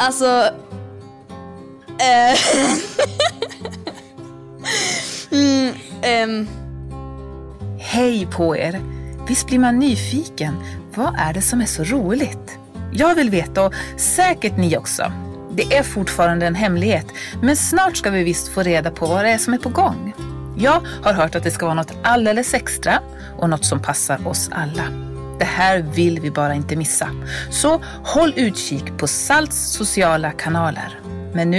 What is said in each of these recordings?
Alltså... Hej på er! Visst blir man nyfiken? Vad är det som är så roligt? Jag vill veta, och säkert ni också. Det är fortfarande en hemlighet, men snart ska vi visst få reda på vad det är som är på gång. Jag har hört att det ska vara något alldeles extra och något som passar oss alla. Det här vill vi bara inte missa. Så håll utkik på Salts sociala kanaler. Men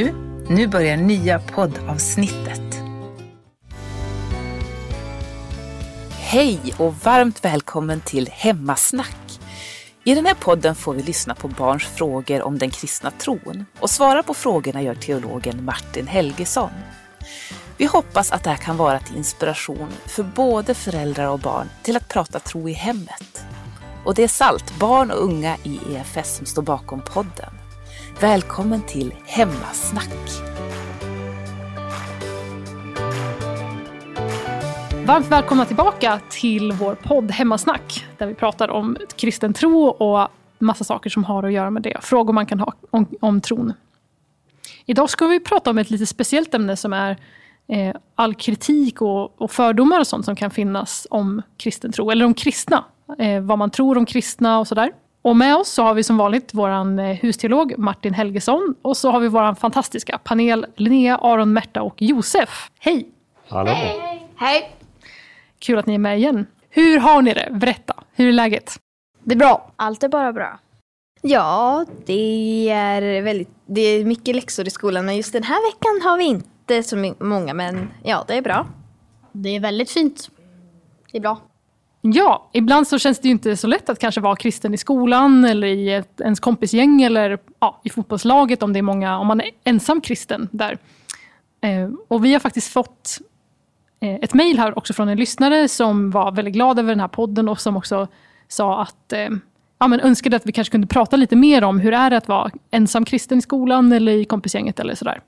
nu börjar nya poddavsnittet. Hej och varmt välkommen till Hemmasnack. I den här podden får vi lyssna på barns frågor om den kristna tron. Och svara på frågorna gör teologen Martin Helgesson. Vi hoppas att det här kan vara till inspiration för både föräldrar och barn till att prata tro i hemmet. Och det är Salt, barn och unga i EFS som står bakom podden. Välkommen till Hemmasnack! Varmt välkomna tillbaka till vår podd Hemmasnack, där vi pratar om kristen tro och massa saker som har att göra med det. Frågor man kan ha om tron. Idag ska vi prata om ett lite speciellt ämne som är all kritik och fördomar och sånt som kan finnas om kristen tro. Eller om kristna. Vad man tror om kristna och sådär. Och med oss så har vi som vanligt våran husteolog Martin Helgesson. Och så har vi våran fantastiska panel Linnea, Aron, Märta och Josef. Hej! Hallå! Hej! Kul att ni är med igen. Hur har ni det? Berätta. Hur är läget? Det är bra. Allt är bara bra. Ja, det är mycket läxor i skolan. Men just den här veckan har vi inte så många. Men ja, det är bra. Det är väldigt fint. Det är bra. Ja, ibland så känns det ju inte så lätt att kanske vara kristen i skolan eller i ens kompisgäng eller i fotbollslaget om man är ensam kristen där. Och vi har faktiskt fått ett mejl här också från en lyssnare som var väldigt glad över den här podden och som också sa att önskade att vi kanske kunde prata lite mer om hur är det att vara ensam kristen i skolan eller i kompisgänget eller sådär.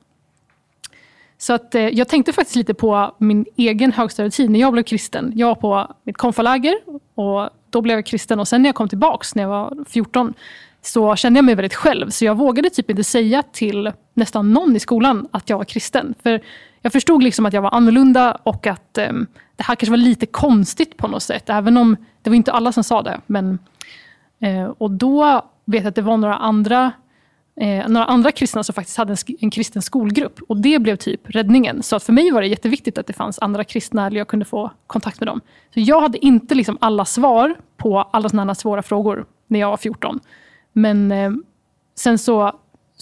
Så att jag tänkte faktiskt lite på min egen högstadietid när jag blev kristen. Jag var på mitt konfaläger och då blev jag kristen. Och sen när jag kom tillbaks när jag var 14 så kände jag mig väldigt själv. Så jag vågade typ inte säga till nästan någon i skolan att jag var kristen. För jag förstod liksom att jag var annorlunda och att det här kanske var lite konstigt på något sätt. Även om det var inte alla som sa det. Men, och då vet jag att det var några andra kristna som faktiskt hade en kristen skolgrupp. Och det blev typ räddningen. Så att för mig var det jätteviktigt att det fanns andra kristna eller jag kunde få kontakt med dem. Så jag hade inte liksom alla svar på alla sådana svåra frågor när jag var 14. Men sen så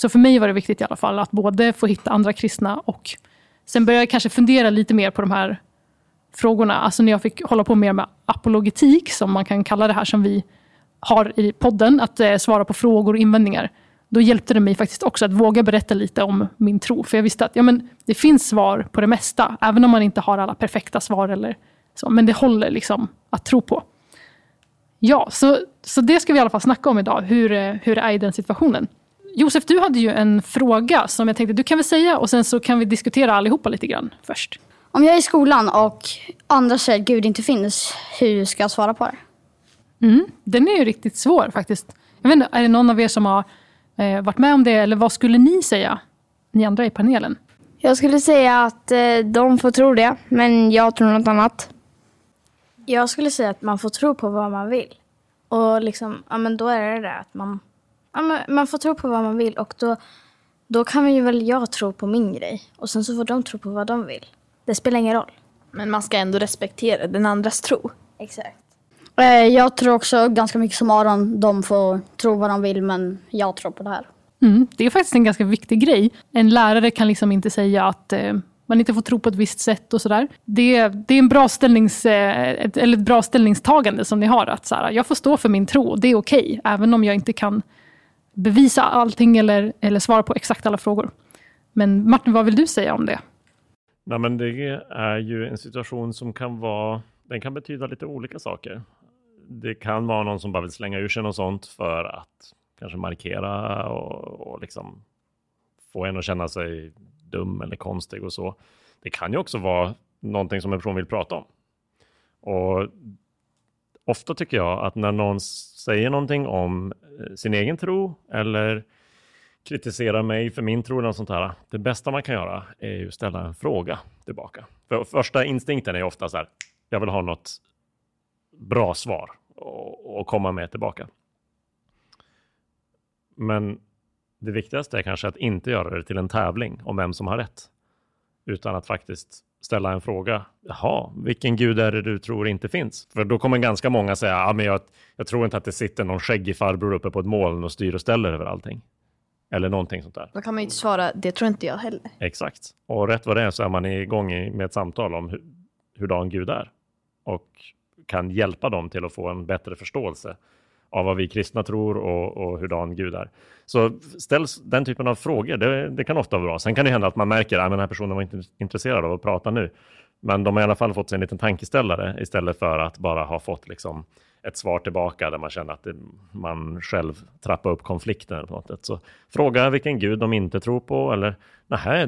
för mig var det viktigt i alla fall att både få hitta andra kristna och sen började jag kanske fundera lite mer på de här frågorna. Alltså när jag fick hålla på mer med apologetik som man kan kalla det här som vi har i podden. Att svara på frågor och invändningar. Då hjälpte det mig faktiskt också att våga berätta lite om min tro. För jag visste att det finns svar på det mesta. Även om man inte har alla perfekta svar eller så. Men det håller liksom att tro på. Ja, så det ska vi i alla fall snacka om idag. Hur är den situationen? Josef, du hade ju en fråga som jag tänkte du kan väl säga. Och sen så kan vi diskutera allihopa lite grann först. Om jag är i skolan och andra säger att Gud inte finns, hur ska jag svara på det? Den är ju riktigt svår faktiskt. Jag vet inte, är det någon av er som har varit med om det? Eller vad skulle ni säga, ni andra i panelen? Jag skulle säga att de får tro det, men jag tror något annat. Jag skulle säga att man får tro på vad man vill. Och liksom, då är det att man får tro på vad man vill. Och då kan ju väl jag tro på min grej. Och sen så får de tro på vad de vill. Det spelar ingen roll. Men man ska ändå respektera den andras tro. Exakt. Jag tror också ganska mycket som Aron. De får tro vad de vill, men jag tror på det här. Det är faktiskt en ganska viktig grej. En lärare kan liksom inte säga att man inte får tro på ett visst sätt och sådär. Det är en bra ett bra ställningstagande som ni har. Att så här, jag får stå för min tro, det är okej. Även om jag inte kan bevisa allting eller svara på exakt alla frågor. Men Martin, vad vill du säga om det? Nej, men det är ju en situation som den kan betyda lite olika saker. Det kan vara någon som bara vill slänga ur sig något sånt för att kanske markera och liksom få en att känna sig dum eller konstig och så. Det kan ju också vara någonting som en person vill prata om. Och ofta tycker jag att när någon säger någonting om sin egen tro eller kritiserar mig för min tro eller något sånt här. Det bästa man kan göra är ju ställa en fråga tillbaka. För första instinkten är ofta så här, jag vill ha något bra svar och komma med tillbaka. Men det viktigaste är kanske att inte göra det till en tävling om vem som har rätt. Utan att faktiskt ställa en fråga. Jaha, vilken gud är det du tror inte finns? För då kommer ganska många säga, ja, men jag tror inte att det sitter någon skäggig farbror uppe på ett moln och styr och ställer över allting. Eller någonting sånt där. Då kan man ju inte svara, det tror inte jag heller. Exakt. Och rätt vad det är så är man igång med ett samtal om hurdan gud är. Och kan hjälpa dem till att få en bättre förståelse av vad vi kristna tror och hurdan gud är. Så ställs den typen av frågor, det kan ofta vara bra. Sen kan det hända att man märker att den här personen var inte intresserad av att prata nu. Men de har i alla fall fått sig en liten tankeställare istället för att bara ha fått liksom ett svar tillbaka där man känner att man själv trappar upp konflikten på något sätt. Så fråga vilken gud de inte tror på, eller nej,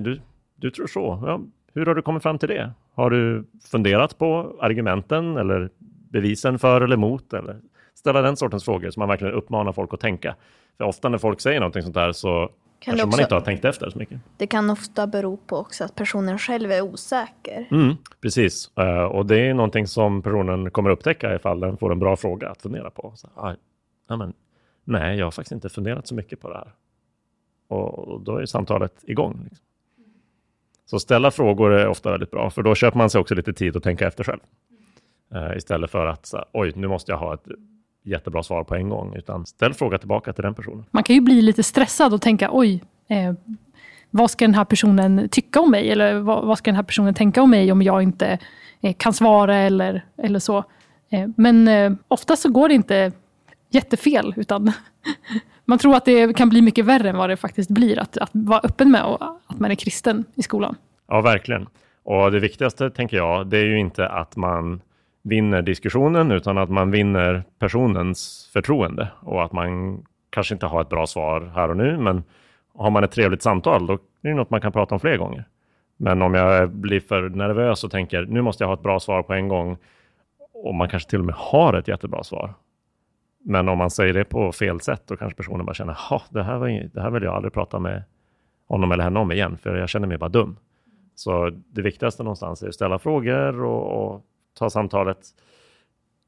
du tror så. Ja, hur har du kommit fram till det? Har du funderat på argumenten eller bevisen för eller emot? Eller? Ställa den sortens frågor som man verkligen uppmanar folk att tänka. För ofta när folk säger någonting sånt där så kan kanske också, man inte har tänkt efter så mycket. Det kan ofta bero på också att personen själv är osäker. Mm, precis. Och det är någonting som personen kommer upptäcka ifall den får en bra fråga att fundera på. Så, nej, jag har faktiskt inte funderat så mycket på det här. Och då är samtalet igång. Liksom. Så ställa frågor är ofta väldigt bra. För då köper man sig också lite tid att tänka efter själv. Istället för att så, oj, nu måste jag ha ett jättebra svar på en gång, utan ställ fråga tillbaka till den personen. Man kan ju bli lite stressad och tänka, oj, vad ska den här personen tycka om mig, eller vad ska den här personen tänka om mig om jag inte kan svara eller så. Men ofta så går det inte jättefel, utan man tror att det kan bli mycket värre än vad det faktiskt blir att vara öppen med och att man är kristen i skolan. Ja, verkligen. Och det viktigaste, tänker jag, det är ju inte att man vinner diskussionen, utan att man vinner personens förtroende, och att man kanske inte har ett bra svar här och nu, men har man ett trevligt samtal, då är det något man kan prata om fler gånger. Men om jag blir för nervös och tänker, nu måste jag ha ett bra svar på en gång, och man kanske till och med har ett jättebra svar, men om man säger det på fel sätt, då kanske personen bara känner, det här vill jag aldrig prata med honom eller henne om igen, för jag känner mig bara dum. Så det viktigaste någonstans är att ställa frågor och ta samtalet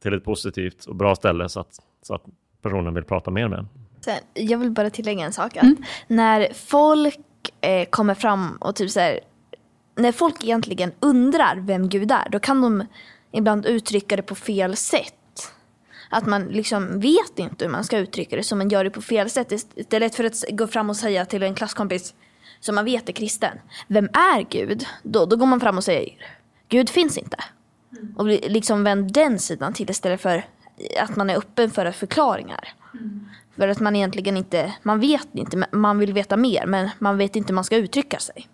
till ett positivt och bra ställe så att personen vill prata mer med en. Sen, jag vill bara tillägga en sak. Att när folk kommer fram och typ så här, när folk egentligen undrar vem Gud är, då kan de ibland uttrycka det på fel sätt. Att man liksom vet inte hur man ska uttrycka det, så man gör det på fel sätt. Det är lätt för att gå fram och säga till en klasskompis som man vet är kristen, vem är Gud? Då går man fram och säger, Gud finns inte. Och liksom vänd den sidan till, istället för att man är öppen för förklaringar. Mm. För att man egentligen inte, man vet inte, man vill veta mer, men man vet inte hur man ska uttrycka sig.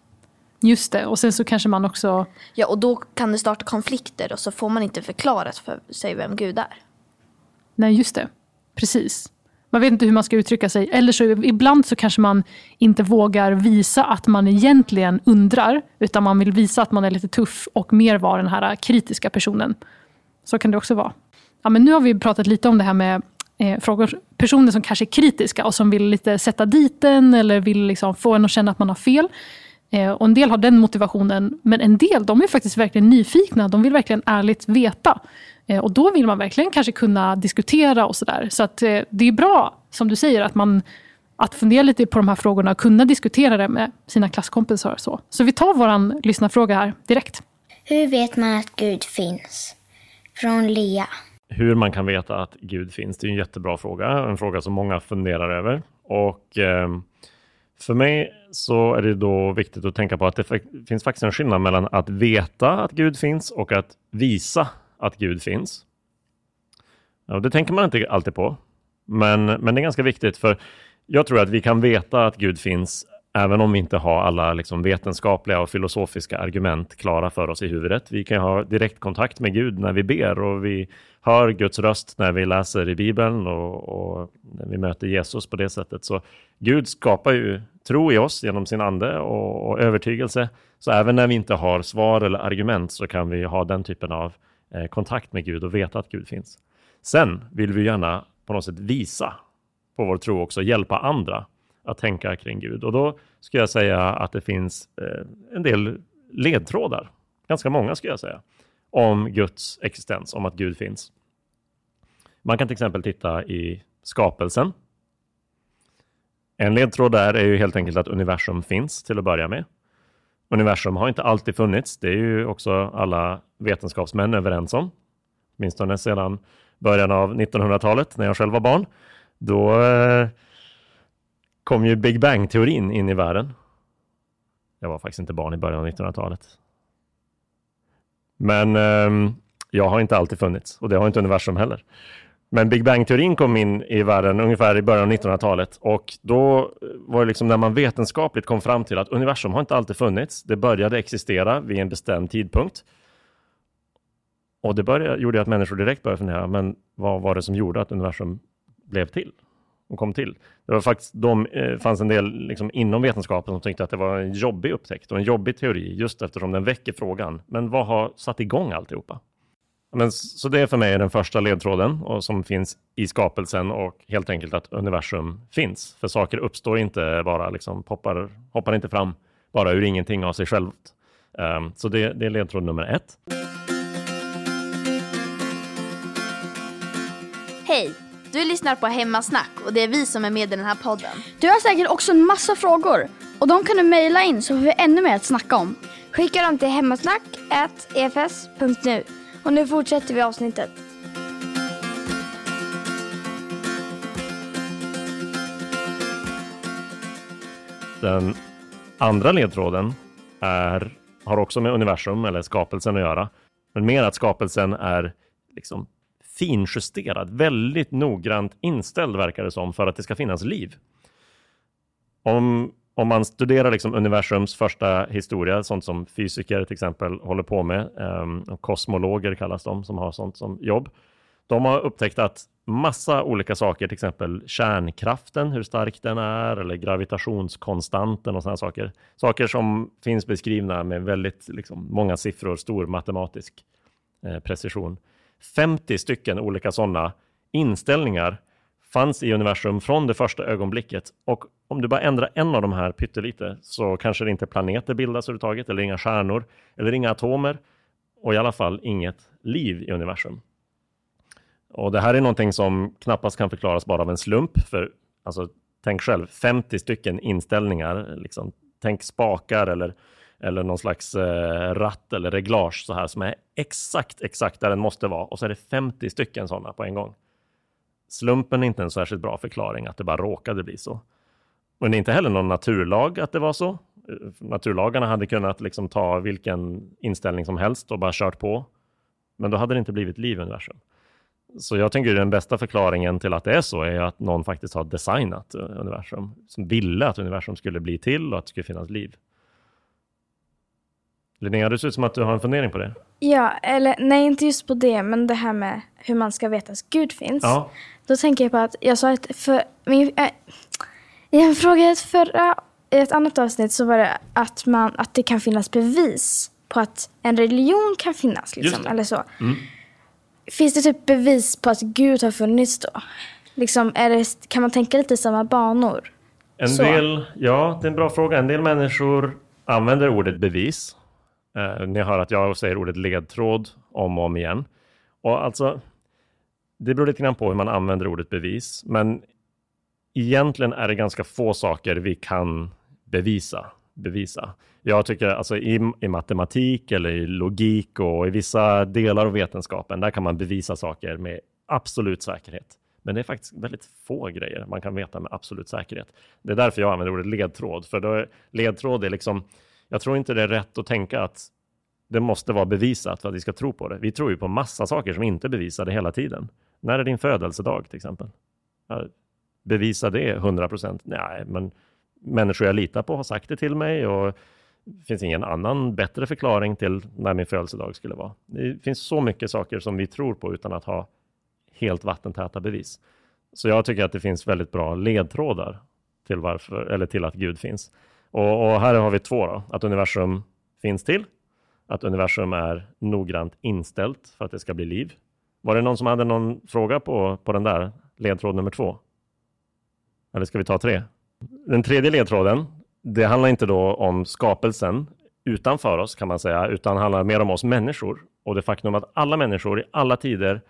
Just det, och sen så kanske man också... Ja, och då kan det starta konflikter, och så får man inte förklara för sig vem Gud är. Nej, just det. Precis. Man vet inte hur man ska uttrycka sig. Eller så ibland så kanske man inte vågar visa att man egentligen undrar, utan man vill visa att man är lite tuff och mer var den här kritiska personen. Så kan det också vara. Ja, men nu har vi pratat lite om det här med frågor, personer som kanske är kritiska och som vill lite sätta dit en eller vill liksom få en att känna att man har fel. Och en del har den motivationen, men en del, de är faktiskt verkligen nyfikna. De vill verkligen ärligt veta. Och då vill man verkligen kanske kunna diskutera och sådär. Så att det är bra, som du säger, att fundera lite på de här frågorna och kunna diskutera det med sina klasskompisar och så. Så vi tar våran lyssnarfråga här direkt. Hur vet man att Gud finns? Från Lea. Hur man kan veta att Gud finns, det är en jättebra fråga. En fråga som många funderar över. Och för mig så är det då viktigt att tänka på att det finns faktiskt en skillnad mellan att veta att Gud finns och att visa att Gud finns. Ja, det tänker man inte alltid på. Men det är ganska viktigt, för jag tror att vi kan veta att Gud finns även om vi inte har alla liksom vetenskapliga och filosofiska argument klara för oss i huvudet. Vi kan ha direktkontakt med Gud när vi ber, och vi hör Guds röst när vi läser i Bibeln och när vi möter Jesus på det sättet. Så Gud skapar ju tro i oss genom sin ande och övertygelse. Så även när vi inte har svar eller argument så kan vi ha den typen av kontakt med Gud och veta att Gud finns. Sen vill vi gärna på något sätt visa på vår tro också, hjälpa andra att tänka kring Gud. Och då skulle jag säga att det finns en del ledtrådar, ganska många skulle jag säga, om Guds existens, om att Gud finns. Man kan till exempel titta i skapelsen. En ledtråd där är ju helt enkelt att universum finns till att börja med. Universum har inte alltid funnits, det är ju också alla vetenskapsmän överens om. Åtminstone sedan början av 1900-talet när jag själv var barn. Då kom ju Big Bang-teorin in i världen. Jag var faktiskt inte barn i början av 1900-talet. Men jag har inte alltid funnits och det har inte universum heller. Men Big Bang-teorin kom in i världen ungefär i början av 1900-talet. Och då var det liksom när man vetenskapligt kom fram till att universum har inte alltid funnits. Det började existera vid en bestämd tidpunkt. Och det gjorde att människor direkt började fundera, men vad var det som gjorde att universum blev till och kom till? Det var faktiskt, fanns en del liksom inom vetenskapen som tyckte att det var en jobbig upptäckt och en jobbig teori, just eftersom den väcker frågan, men vad har satt igång alltihopa? Men, så det är för mig den första ledtråden och som finns i skapelsen, och helt enkelt att universum finns. För saker uppstår inte bara, liksom hoppar inte fram bara ur ingenting av sig självt. Så det är ledtråd nummer 1. Hej, du lyssnar på Hemmasnack och det är vi som är med i den här podden. Du har säkert också en massa frågor och de kan du mejla in så får vi ännu mer att snacka om. Skicka dem till hemmasnack@efs.nu. Och nu fortsätter vi avsnittet. Den andra ledtråden har också med universum eller skapelsen att göra. Men mer att skapelsen är liksom finjusterad, väldigt noggrant inställd verkar det som, för att det ska finnas liv. Om man studerar liksom universums första historia, sånt som fysiker till exempel håller på med, kosmologer kallas de som har sånt som jobb. De har upptäckt att massa olika saker, till exempel kärnkraften, hur stark den är, eller gravitationskonstanten och sådana saker. Saker som finns beskrivna med väldigt liksom många siffror, stor matematisk precision. 50 stycken olika sådana inställningar fanns i universum från det första ögonblicket, och om du bara ändrar en av de här pyttelite så kanske det inte planeter bildas överhuvudtaget, eller inga stjärnor eller inga atomer, och i alla fall inget liv i universum. Och det här är någonting som knappast kan förklaras bara av en slump, för alltså, tänk själv, 50 stycken inställningar, liksom, tänk spakar eller någon slags ratt eller reglage så här, som är exakt där den måste vara, och så är det 50 stycken sådana på en gång. Slumpen är inte en särskilt bra förklaring att det bara råkade bli så. Men det är inte heller någon naturlag att det var så. Naturlagarna hade kunnat liksom ta vilken inställning som helst och bara kört på. Men då hade det inte blivit liv i universum. Så jag tänker den bästa förklaringen till att det är så är att någon faktiskt har designat universum. Som ville att universum skulle bli till och att det skulle finnas liv. Linnea, det ser ut som att du har en fundering på det. Ja, eller nej, inte just på det, men det här med hur man ska veta att Gud finns. Ja. Då tänker jag på att jag sa att jag frågade i ett annat avsnitt, så var det att det kan finnas bevis på att en religion kan finnas, liksom, eller så. Mm. Finns det typ bevis på att Gud har funnits då? Liksom, kan man tänka lite i samma banor? Ja, det är en bra fråga. En del människor använder ordet bevis. Ni hör att jag säger ordet ledtråd om och om igen. Och alltså, det beror lite grann på hur man använder ordet bevis. Men egentligen är det ganska få saker vi kan bevisa. Jag tycker alltså i matematik eller i logik och i vissa delar av vetenskapen, där kan man bevisa saker med absolut säkerhet. Men det är faktiskt väldigt få grejer man kan veta med absolut säkerhet. Det är därför jag använder ordet ledtråd. För då ledtråd är liksom... Jag tror inte det är rätt att tänka att det måste vara bevisat för att vi ska tro på det. Vi tror ju på massa saker som inte bevisade hela tiden. När är din födelsedag till exempel? Bevisa det 100%? Nej, men människor jag litar på har sagt det till mig, och det finns ingen annan bättre förklaring till när min födelsedag skulle vara. Det finns så mycket saker som vi tror på utan att ha helt vattentäta bevis. Så jag tycker att det finns väldigt bra ledtrådar till varför, eller till att Gud finns. Och här har vi två då. Att universum finns till. Att universum är noggrant inställt för att det ska bli liv. Var det någon som hade någon fråga på den där ledtråd nummer 2? Eller ska vi ta 3? Den tredje ledtråden, det handlar inte då om skapelsen utanför oss kan man säga, utan handlar mer om oss människor och det faktum att alla människor i alla tider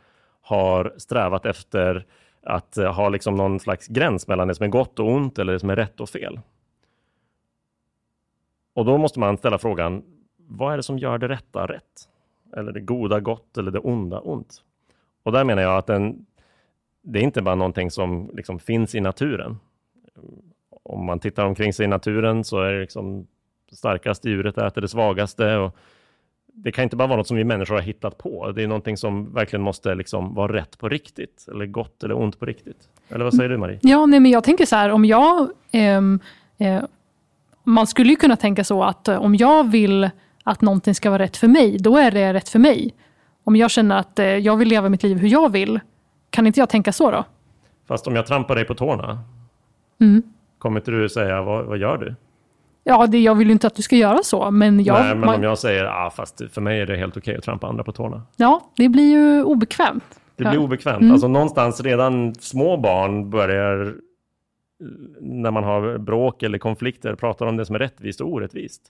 har strävat efter att ha liksom någon slags gräns mellan det som är gott och ont eller det som är rätt och fel. Och då måste man ställa frågan, vad är det som gör det rätta rätt? Eller det goda gott eller det onda ont? Och där menar jag att det är inte bara någonting som liksom finns i naturen. Om man tittar omkring sig i naturen så är det liksom starkaste djuret äter det svagaste. Och det kan inte bara vara något som vi människor har hittat på. Det är någonting som verkligen måste liksom vara rätt på riktigt. Eller gott eller ont på riktigt. Eller vad säger du, Marie? Ja, nej, men jag tänker så här. Om jag... man skulle ju kunna tänka så att om jag vill att någonting ska vara rätt för mig, då är det rätt för mig. Om jag känner att jag vill leva mitt liv hur jag vill, kan inte jag tänka så då? Fast om jag trampar dig på tårna, kommer inte du säga, vad gör du? Ja, jag vill ju inte att du ska göra så. Men om jag säger, fast för mig är det helt okej att trampa andra på tårna. Ja, det blir ju obekvämt. Det blir obekvämt. Alltså någonstans redan små barn börjar... när man har bråk eller konflikter pratar om det som är rättvist och orättvist.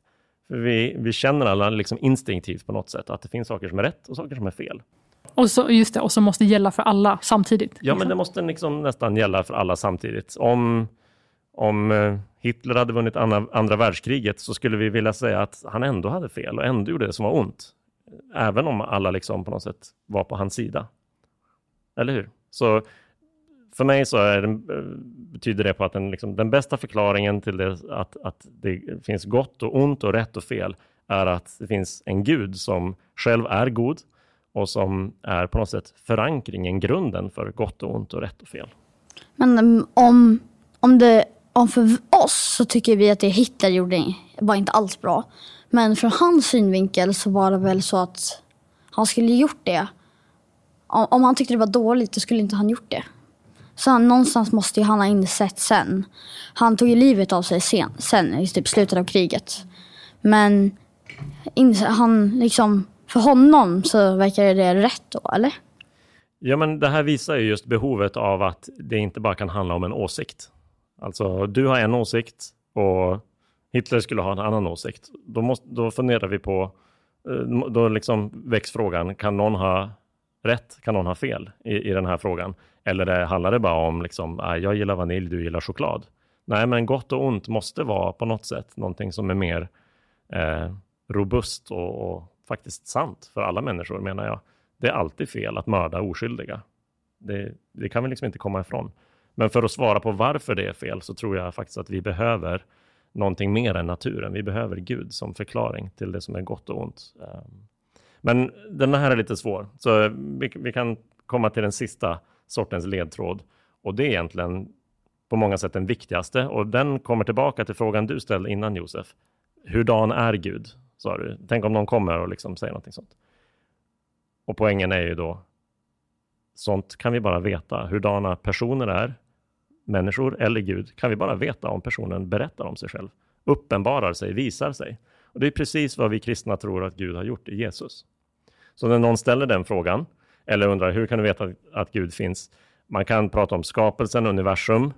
För vi känner alla liksom instinktivt på något sätt att det finns saker som är rätt och saker som är fel. Och så, just det, och som måste gälla för alla samtidigt. Ja, liksom. Men det måste liksom nästan gälla för alla samtidigt. Om Hitler hade vunnit andra världskriget så skulle vi vilja säga att han ändå hade fel och ändå gjorde det som var ont. Även om alla liksom på något sätt var på hans sida. Eller hur? Så... för mig så betyder det på att den bästa förklaringen till det, att det finns gott och ont och rätt och fel, är att det finns en Gud som själv är god och som är på något sätt förankringen, grunden för gott och ont och rätt och fel. Men om för oss så tycker vi att det Hitler gjorde var inte alls bra. Men från hans synvinkel så var det väl så att han skulle gjort det. Om han tyckte det var dåligt så skulle inte han gjort det. Så någonstans måste ju han ha insett sen. Han tog ju livet av sig sen i typ slutet av kriget. Men för honom så verkar det rätt då, eller? Ja, men det här visar ju just behovet av att det inte bara kan handla om en åsikt. Alltså, du har en åsikt och Hitler skulle ha en annan åsikt. Då funderar vi på, då liksom väcks frågan, kan någon ha rätt, kan någon ha fel i den här frågan? Eller handlar det bara om jag gillar vanilj, du gillar choklad? Nej, men gott och ont måste vara på något sätt någonting som är mer robust och faktiskt sant för alla människor, menar jag. Det är alltid fel att mörda oskyldiga. Det kan vi liksom inte komma ifrån. Men för att svara på varför det är fel så tror jag faktiskt att vi behöver någonting mer än naturen. Vi behöver Gud som förklaring till det som är gott och ont. Men den här är lite svår. Så vi kan komma till den sista sortens ledtråd. Och det är egentligen på många sätt den viktigaste. Och den kommer tillbaka till frågan du ställde innan, Josef. Hurdan är Gud, sa du. Tänk om någon kommer och säger någonting sånt. Och poängen är ju då, sånt kan vi bara veta. Hurdana personer är, människor eller Gud, kan vi bara veta om personen berättar om sig själv. Uppenbarar sig, visar sig. Och det är precis vad vi kristna tror att Gud har gjort i Jesus. Så när någon ställer den frågan, eller undrar hur kan du veta att Gud finns? Man kan prata om skapelsen, universum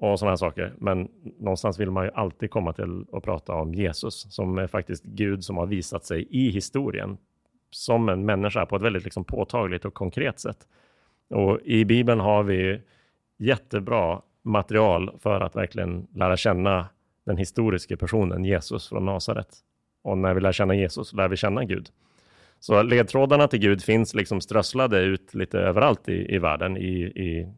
och sådana här saker. Men någonstans vill man ju alltid komma till att prata om Jesus. Som är faktiskt Gud som har visat sig i historien. Som en människa på ett väldigt påtagligt och konkret sätt. Och i Bibeln har vi jättebra material för att verkligen lära känna den historiska personen Jesus från Nazaret. Och när vi lär känna Jesus lär vi känna Gud. Så ledtrådarna till Gud finns strösslade ut lite överallt i världen, i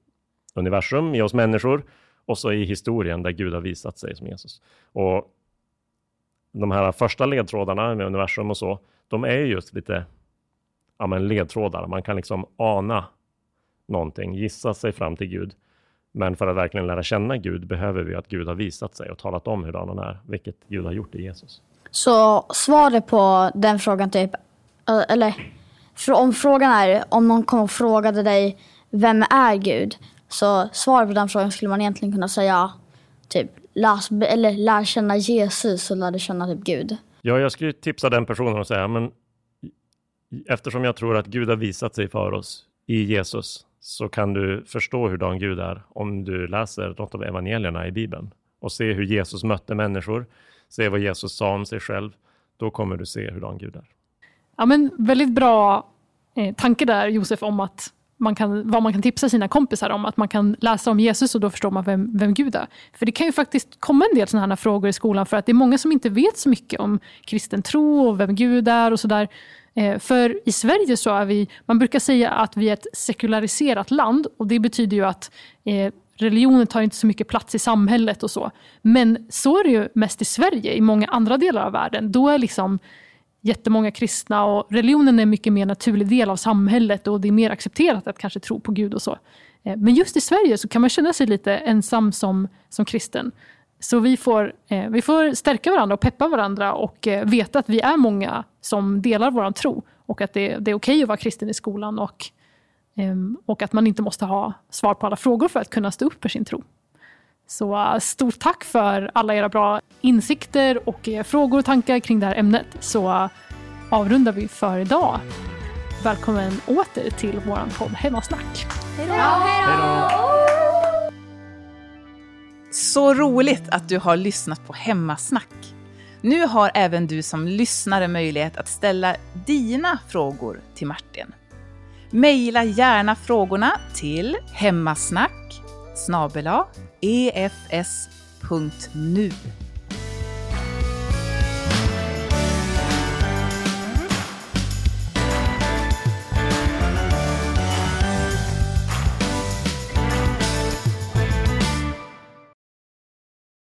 universum, i oss människor och så i historien där Gud har visat sig som Jesus. Och de här första ledtrådarna med universum och så, de är just lite ledtrådar. Man kan ana någonting, gissa sig fram till Gud. Men för att verkligen lära känna Gud behöver vi att Gud har visat sig och talat om hur han är, vilket Gud har gjort i Jesus. Så svaret på den frågan om frågan är, om någon kom och frågade dig vem är Gud, så svar på den frågan skulle man egentligen kunna säga lär känna Jesus och lär känna Gud. Ja, jag skulle tipsa den personen och säga, men eftersom jag tror att Gud har visat sig för oss i Jesus, så kan du förstå hur den Gud är om du läser något av evangelierna i Bibeln. och se hur Jesus mötte människor, se vad Jesus sa om sig själv, då kommer du se hurdan Gud är. Ja, men väldigt bra tanke där, Josef, om att vad man kan tipsa sina kompisar om. Att man kan läsa om Jesus och då förstår man vem Gud är. För det kan ju faktiskt komma en del sådana här frågor i skolan, för att det är många som inte vet så mycket om kristen tro och vem Gud är och sådär. För i Sverige så är man brukar säga att vi är ett sekulariserat land, och det betyder ju att religionen tar inte så mycket plats i samhället och så. Men så är det ju mest i Sverige. I många andra delar av världen, då är liksom jättemånga kristna och religionen är mycket mer naturlig del av samhället, och det är mer accepterat att kanske tro på Gud och så. Men just i Sverige så kan man känna sig lite ensam som kristen. Så vi får stärka varandra och peppa varandra och veta att vi är många som delar vår tro, och att det är okej att vara kristen i skolan, och att man inte måste ha svar på alla frågor för att kunna stå upp för sin tro. Så stort tack för alla era bra insikter och frågor och tankar kring det här ämnet. Så avrundar vi för idag. Välkommen åter till våran podd Hemmasnack. Hej då! Så roligt att du har lyssnat på Hemmasnack. Nu har även du som lyssnare möjlighet att ställa dina frågor till Martin. Maila gärna frågorna till hemmasnack@efs.nu